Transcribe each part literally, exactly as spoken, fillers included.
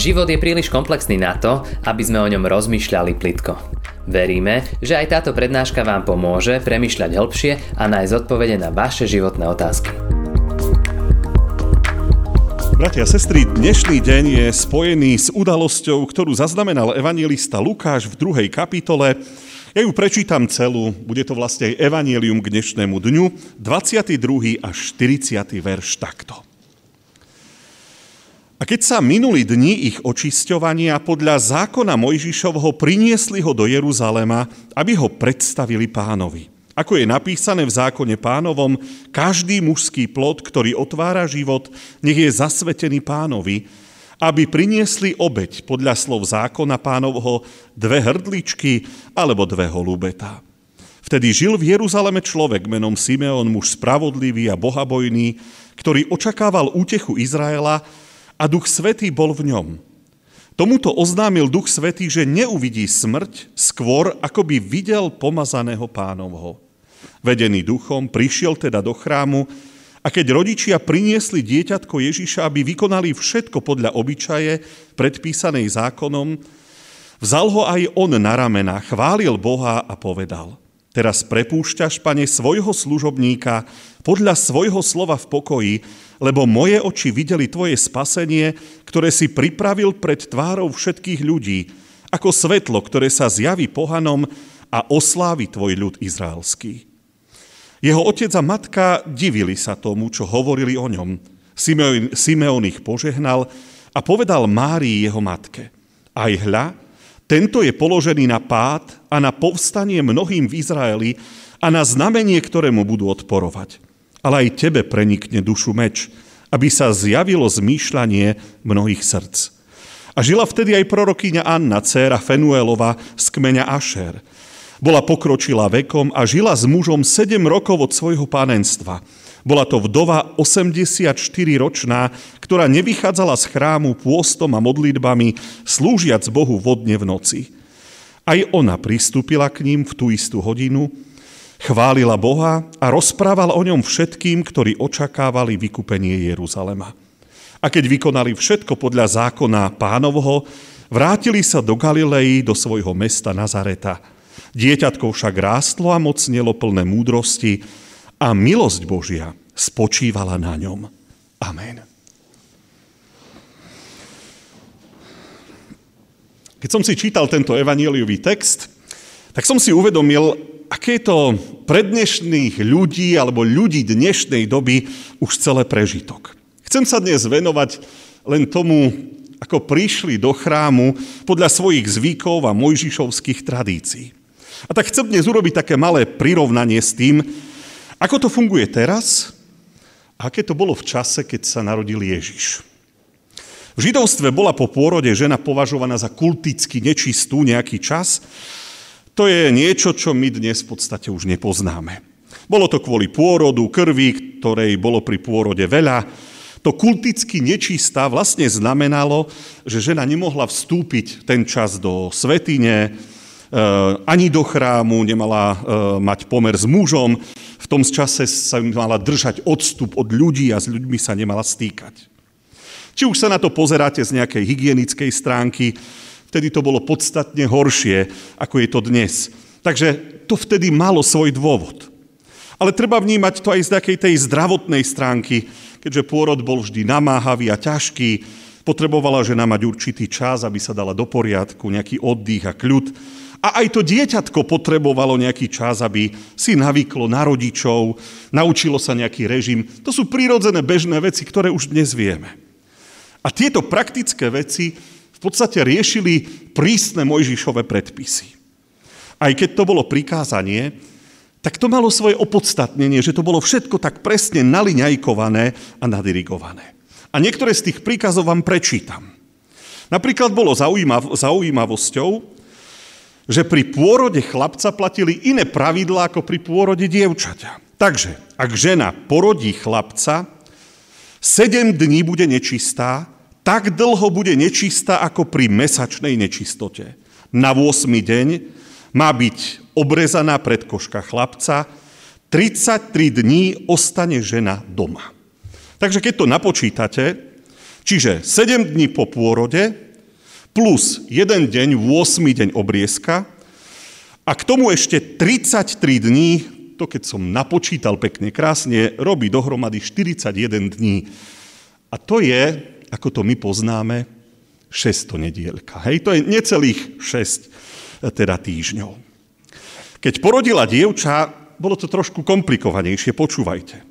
Život je príliš komplexný na to, aby sme o ňom rozmýšľali plitko. Veríme, že aj táto prednáška vám pomôže premýšľať hĺbšie a nájsť odpovede na vaše životné otázky. Bratia a sestry, dnešný deň je spojený s udalosťou, ktorú zaznamenal evanjelista Lukáš v druhej kapitole. Ja ju prečítam celú, bude to vlastne aj evanjelium k dnešnému dňu, dvadsiaty druhý až štyridsiaty verš takto. A keď sa minuli dni ich očisťovania, podľa zákona Mojžišovho priniesli ho do Jeruzalema, aby ho predstavili pánovi. Ako je napísané v zákone pánovom, každý mužský plod, ktorý otvára život, nech je zasvetený pánovi, aby priniesli obeť podľa slov zákona pánovho dve hrdličky alebo dve holúbetá. Vtedy žil v Jeruzaleme človek menom Simeon, muž spravodlivý a bohabojný, ktorý očakával útechu Izraela, a Duch Svätý bol v ňom. Tomuto oznámil Duch Svätý, že neuvidí smrť skôr, ako by videl pomazaného pánovho. Vedený duchom prišiel teda do chrámu a keď rodičia priniesli dieťatko Ježiša, aby vykonali všetko podľa obyčaje predpísanej zákonom, vzal ho aj on na ramena, chválil Boha a povedal: Teraz prepúšťaš, Pane, svojho služobníka podľa svojho slova v pokoji, lebo moje oči videli tvoje spasenie, ktoré si pripravil pred tvárou všetkých ľudí, ako svetlo, ktoré sa zjaví pohanom a oslávi tvoj ľud izraelský. Jeho otec a matka divili sa tomu, čo hovorili o ňom. Simeon, Simeon ich požehnal a povedal Márii, jeho matke: Aj hľa, tento je položený na pád a na povstanie mnohým v Izraeli a na znamenie, ktorému budú odporovať. Ale aj tebe prenikne dušu meč, aby sa zjavilo zmýšľanie mnohých srdc. A žila vtedy aj prorokyňa Anna, dcéra Fenuelova z kmeňa Ašer. Bola pokročila vekom a žila s mužom sedem rokov od svojho panenstva. Bola to vdova osemdesiatštyriročná, ktorá nevychádzala z chrámu pôstom a modlitbami, slúžiac Bohu vodne v noci. Aj ona pristúpila k ním v tú istú hodinu, chválila Boha a rozprávala o ňom všetkým, ktorí očakávali vykúpenie Jeruzalema. A keď vykonali všetko podľa zákona pánovho, vrátili sa do Galilei, do svojho mesta Nazareta. Dieťatko však rástlo a mocnelo, plné múdrosti, a milosť Božia spočívala na ňom. Amen. Keď som si čítal tento evanjeliový text, tak som si uvedomil, aké to pre dnešných ľudí alebo ľudí dnešnej doby už celé prežitok. Chcem sa dnes venovať len tomu, ako prišli do chrámu podľa svojich zvykov a mojžišovských tradícií. A tak chcem dnes urobiť také malé prirovnanie s tým, ako to funguje teraz a aké to bolo v čase, keď sa narodil Ježiš. V židovstve bola po pôrode žena považovaná za kulticky nečistú nejaký čas. To je niečo, čo my dnes v podstate už nepoznáme. Bolo to kvôli pôrodu, krvi, ktorej bolo pri pôrode veľa. To kulticky nečistá vlastne znamenalo, že žena nemohla vstúpiť ten čas do svätyne, ani do chrámu, nemala mať pomer s mužom, v tom čase sa mala držať odstup od ľudí a s ľuďmi sa nemala stýkať. Či už sa na to pozeráte z nejakej hygienickej stránky, vtedy to bolo podstatne horšie, ako je to dnes. Takže to vtedy malo svoj dôvod. Ale treba vnímať to aj z takej tej zdravotnej stránky, keďže pôrod bol vždy namáhavý a ťažký, potrebovala žena mať určitý čas, aby sa dala do poriadku, nejaký oddych a kľud. A aj to dieťatko potrebovalo nejaký čas, aby si navyklo na rodičov, naučilo sa nejaký režim. To sú prirodzené bežné veci, ktoré už dnes vieme. A tieto praktické veci v podstate riešili prísne Mojžišové predpisy. Aj keď to bolo prikázanie, tak to malo svoje opodstatnenie, že to bolo všetko tak presne naliňajkované a nadirigované. A niektoré z tých príkazov vám prečítam. Napríklad bolo zaujímav- zaujímavosťou, že pri pôrode chlapca platili iné pravidlá ako pri pôrode dievčaťa. Takže, ak žena porodí chlapca, sedem dní bude nečistá, tak dlho bude nečistá ako pri mesačnej nečistote. Na ôsmy deň má byť obrezaná predkoška chlapca, tridsaťtri dní ostane žena doma. Takže keď to napočítate, čiže sedem dní po pôrode, plus jeden deň v ôsmy deň obriezka a k tomu ešte tridsaťtri dní, to keď som napočítal pekne, krásne, robí dohromady štyridsaťjeden dní. A to je, ako to my poznáme, šestonedielka. Hej, to je necelých šesť teda týždňov. Keď porodila dievča, bolo to trošku komplikovanejšie, počúvajte.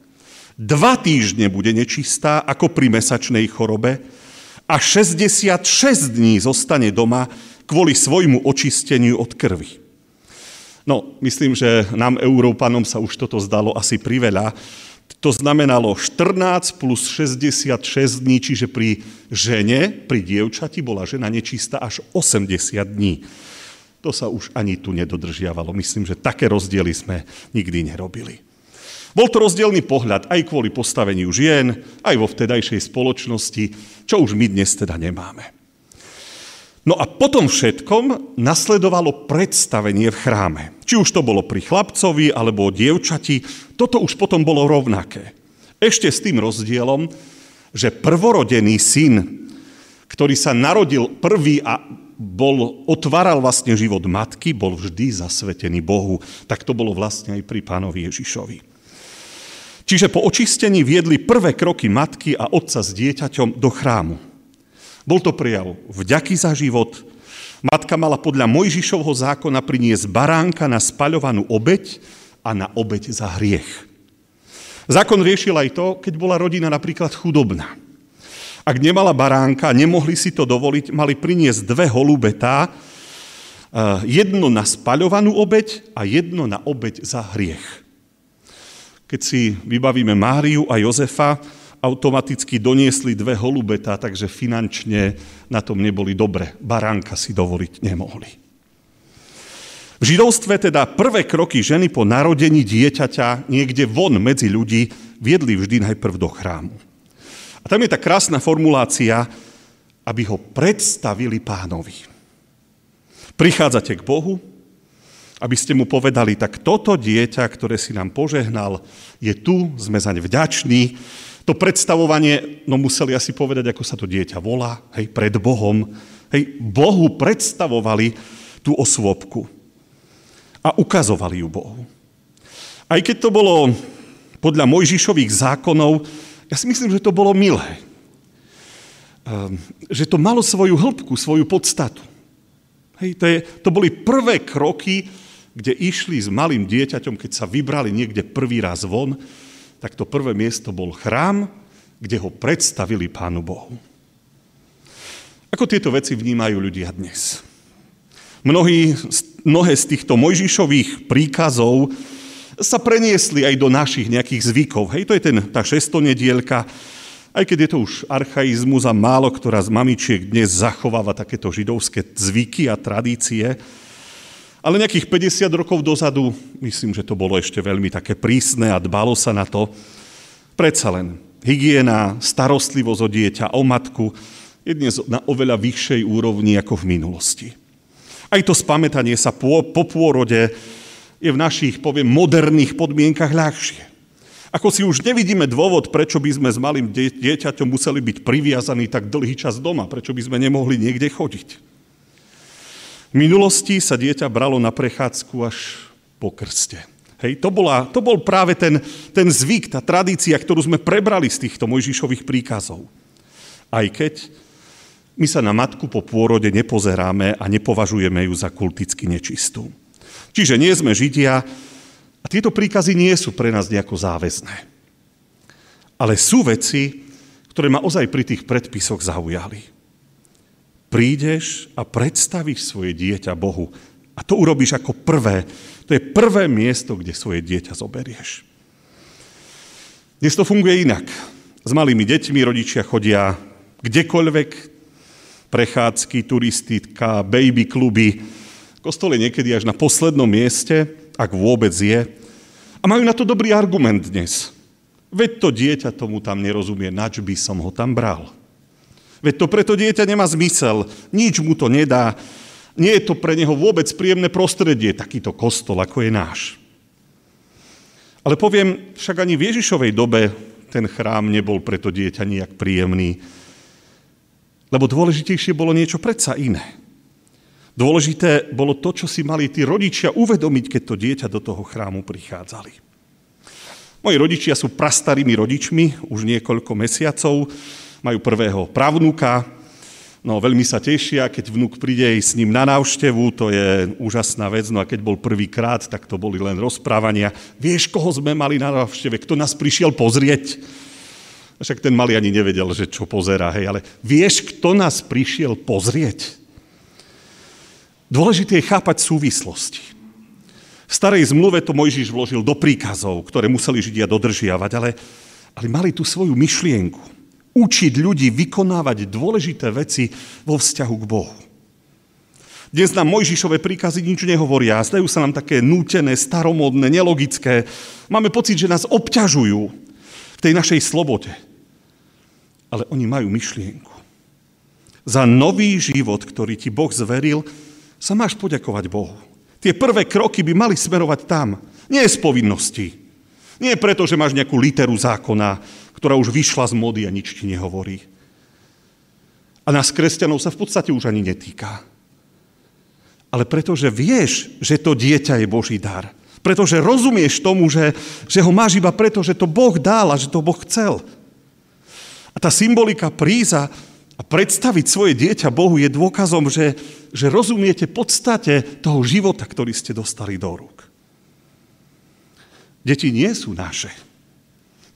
Dva týždne bude nečistá, ako pri mesačnej chorobe, a šesťdesiatšesť dní zostane doma kvôli svojmu očisteniu od krvi. No, myslím, že nám, Európanom, sa už toto zdalo asi priveľa. To znamenalo štrnásť plus šesťdesiatšesť dní, čiže pri žene, pri dievčati, bola žena nečistá až osemdesiat dní. To sa už ani tu nedodržiavalo. Myslím, že také rozdiely sme nikdy nerobili. Bol to rozdielný pohľad aj kvôli postaveniu žien, aj vo vtedajšej spoločnosti, čo už my dnes teda nemáme. No a potom všetkom nasledovalo predstavenie v chráme. Či už to bolo pri chlapcovi alebo dievčati, toto už potom bolo rovnaké. Ešte s tým rozdielom, že prvorodený syn, ktorý sa narodil prvý a bol, otváral vlastne život matky, bol vždy zasvetený Bohu. Tak to bolo vlastne aj pri pánovi Ježišovi. Čiže po očistení viedli prvé kroky matky a otca s dieťaťom do chrámu. Bol to prejav vďaky za život. Matka mala podľa Mojžišovho zákona priniesť baránka na spaľovanú obeť a na obeť za hriech. Zákon riešil aj to, keď bola rodina napríklad chudobná. Ak nemala baránka, nemohli si to dovoliť, mali priniesť dve holubetá, jedno na spaľovanú obeť a jedno na obeť za hriech. Keď si vybavíme Máriu a Jozefa, automaticky doniesli dve holubetá, takže finančne na tom neboli dobre. Baránka si dovoliť nemohli. V židovstve teda prvé kroky ženy po narodení dieťaťa niekde von medzi ľudí viedli vždy najprv do chrámu. A tam je tá krásna formulácia, aby ho predstavili pánovi. Prichádzate k Bohu, aby ste mu povedali, tak toto dieťa, ktoré si nám požehnal, je tu, sme zaň vďační. To predstavovanie, no museli asi povedať, ako sa to dieťa volá, hej, pred Bohom. Hej, Bohu predstavovali tú osôbku a ukazovali ju Bohu. Aj keď to bolo podľa Mojžišových zákonov, ja si myslím, že to bolo milé. Že to malo svoju hĺbku, svoju podstatu. Hej, to, je, to boli prvé kroky, kde išli s malým dieťaťom, keď sa vybrali niekde prvý raz von, tak to prvé miesto bol chrám, kde ho predstavili Pánu Bohu. Ako tieto veci vnímajú ľudia dnes? Mnohí, mnohé z týchto Mojžišových príkazov sa preniesli aj do našich nejakých zvykov. Hej, to je ten, tá šestonedielka, aj keď je to už archaizmus a málo ktorá z mamičiek dnes zachováva takéto židovské zvyky a tradície, ale nejakých päťdesiat rokov dozadu, myslím, že to bolo ešte veľmi také prísne a dbalo sa na to. Predsa len hygiena, starostlivosť o dieťa, o matku je dnes na oveľa vyššej úrovni ako v minulosti. Aj to spamätanie sa po, po pôrode je v našich, poviem, moderných podmienkach ľahšie. Ako si už nevidíme dôvod, prečo by sme s malým dieťaťom museli byť priviazaní tak dlhý čas doma, prečo by sme nemohli niekde chodiť. V minulosti sa dieťa bralo na prechádzku až po krste. Hej, to, bola, to bol práve ten, ten zvyk, tá tradícia, ktorú sme prebrali z týchto Mojžišových príkazov. Aj keď my sa na matku po pôrode nepozeráme a nepovažujeme ju za kulticky nečistú. Čiže nie sme Židia a tieto príkazy nie sú pre nás nejako záväzné. Ale sú veci, ktoré ma ozaj pri tých predpisoch zaujali. Prídeš a predstavíš svoje dieťa Bohu. A to urobíš ako prvé. To je prvé miesto, kde svoje dieťa zoberieš. Dnes to funguje inak. S malými deťmi rodičia chodia kdekoľvek. Prechádzky, turistika, baby kluby. Kostol je niekedy až na poslednom mieste, ak vôbec je. A majú na to dobrý argument dnes. Veď to dieťa tomu tam nerozumie, nač by som ho tam bral. Veď to preto dieťa nemá zmysel, nič mu to nedá, nie je to pre neho vôbec príjemné prostredie, takýto kostol, ako je náš. Ale poviem, však ani v Ježišovej dobe ten chrám nebol preto dieťa nijak príjemný. Lebo dôležitejšie bolo niečo predsa iné. Dôležité bolo to, čo si mali tí rodičia uvedomiť, keď to dieťa do toho chrámu prichádzali. Moji rodičia sú prastarými rodičmi, už niekoľko mesiacov, majú prvého pravnúka, no veľmi sa tešia, keď vnúk príde s ním na návštevu, to je úžasná vec, no a keď bol prvýkrát, tak to boli len rozprávania. Vieš, koho sme mali na návšteve, kto nás prišiel pozrieť? Však ten malý ani nevedel, že čo pozerá, hej, ale vieš, kto nás prišiel pozrieť? Dôležité je chápať súvislosti. V starej zmluve to Mojžiš vložil do príkazov, ktoré museli Židia dodržiavať, ale, ale mali tú svoju myšlienku. Učiť ľudí vykonávať dôležité veci vo vzťahu k Bohu. Dnes nám Mojžišové príkazy nič nehovoria. Zdajú sa nám také nútené, staromodné, nelogické. Máme pocit, že nás obťažujú v tej našej slobode. Ale oni majú myšlienku. Za nový život, ktorý ti Boh zveril, sa máš poďakovať Bohu. Tie prvé kroky by mali smerovať tam. Nie z povinnosti. Nie preto, že máš nejakú literu zákona, ktorá už vyšla z mody a nič ti nehovorí. A nás kresťanov sa v podstate už ani netýka. Ale pretože vieš, že to dieťa je Boží dar. Pretože rozumieš tomu, že, že ho máš iba preto, že to Boh dal a že to Boh chcel. A tá symbolika príza a predstaviť svoje dieťa Bohu je dôkazom, že, že rozumiete podstate toho života, ktorý ste dostali do rúk. Deti nie sú naše.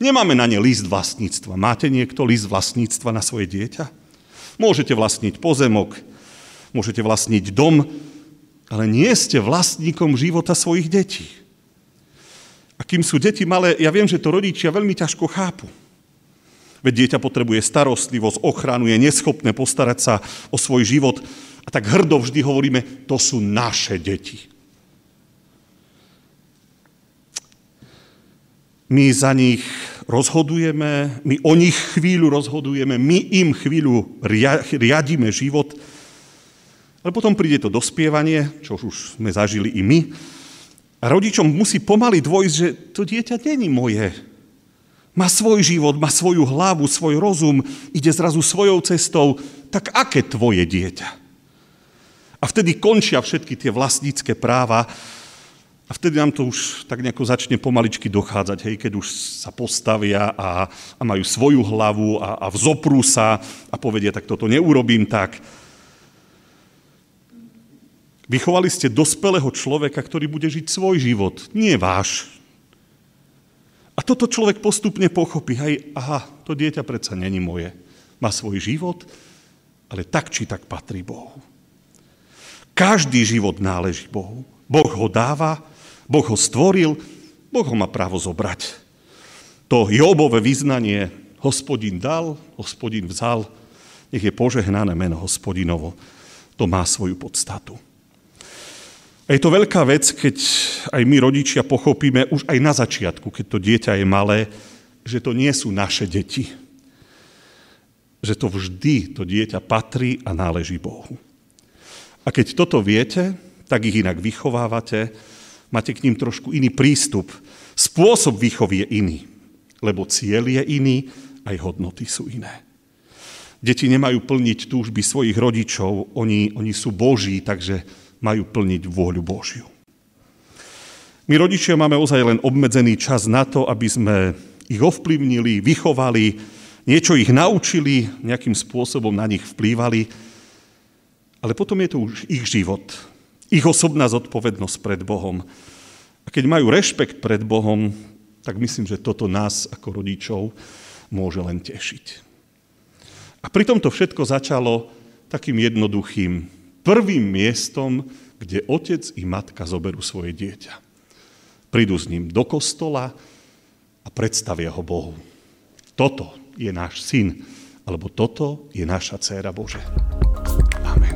Nemáme na ne list vlastníctva. Máte niekto list vlastníctva na svoje dieťa? Môžete vlastniť pozemok, môžete vlastniť dom, ale nie ste vlastníkom života svojich detí. A kým sú deti malé, ja viem, že to rodičia veľmi ťažko chápu. Veď dieťa potrebuje starostlivosť, ochranu, je neschopné postarať sa o svoj život. A tak hrdo vždy hovoríme, to sú naše deti. My za nich rozhodujeme, my o nich chvíľu rozhodujeme, my im chvíľu riadíme život. Ale potom príde to dospievanie, čo už sme zažili i my. A rodičom musí pomaly dôjsť, že to dieťa není moje. Má svoj život, má svoju hlavu, svoj rozum, ide zrazu svojou cestou, tak aké tvoje dieťa? A vtedy končia všetky tie vlastnícke práva a vtedy nám to už tak nejako začne pomaličky dochádzať, hej, keď už sa postavia a, a majú svoju hlavu a, a vzoprú sa a povedia, tak toto neurobím tak. Vychovali ste dospelého človeka, ktorý bude žiť svoj život, nie váš. A toto človek postupne pochopí, hej, aha, to dieťa predsa není moje. Má svoj život, ale tak či tak patrí Bohu. Každý život náleží Bohu. Boh ho dáva, Boh ho stvoril, Boh ho má právo zobrať. To Jobove vyznanie, Hospodin dal, Hospodin vzal, nech je požehnané meno Hospodinovo. To má svoju podstatu. A je to veľká vec, keď aj my rodičia pochopíme už aj na začiatku, keď to dieťa je malé, že to nie sú naše deti. Že to vždy, to dieťa patrí a náleží Bohu. A keď toto viete, tak ich inak vychovávate, máte k ním trošku iný prístup. Spôsob výchovy je iný, lebo cieľ je iný, aj hodnoty sú iné. Deti nemajú plniť túžby svojich rodičov, oni, oni sú Boží, takže majú plniť vôľu Božiu. My rodičia máme ozaj len obmedzený čas na to, aby sme ich ovplyvnili, vychovali, niečo ich naučili, nejakým spôsobom na nich vplývali. Ale potom je to už ich život, ich osobná zodpovednosť pred Bohom. A keď majú rešpekt pred Bohom, tak myslím, že toto nás ako rodičov môže len tešiť. A pritom to všetko začalo takým jednoduchým prvým miestom, kde otec i matka zoberú svoje dieťa. Prídu s ním do kostola a predstavia ho Bohu. Toto je náš syn, alebo toto je naša dcéra Bože. Amen.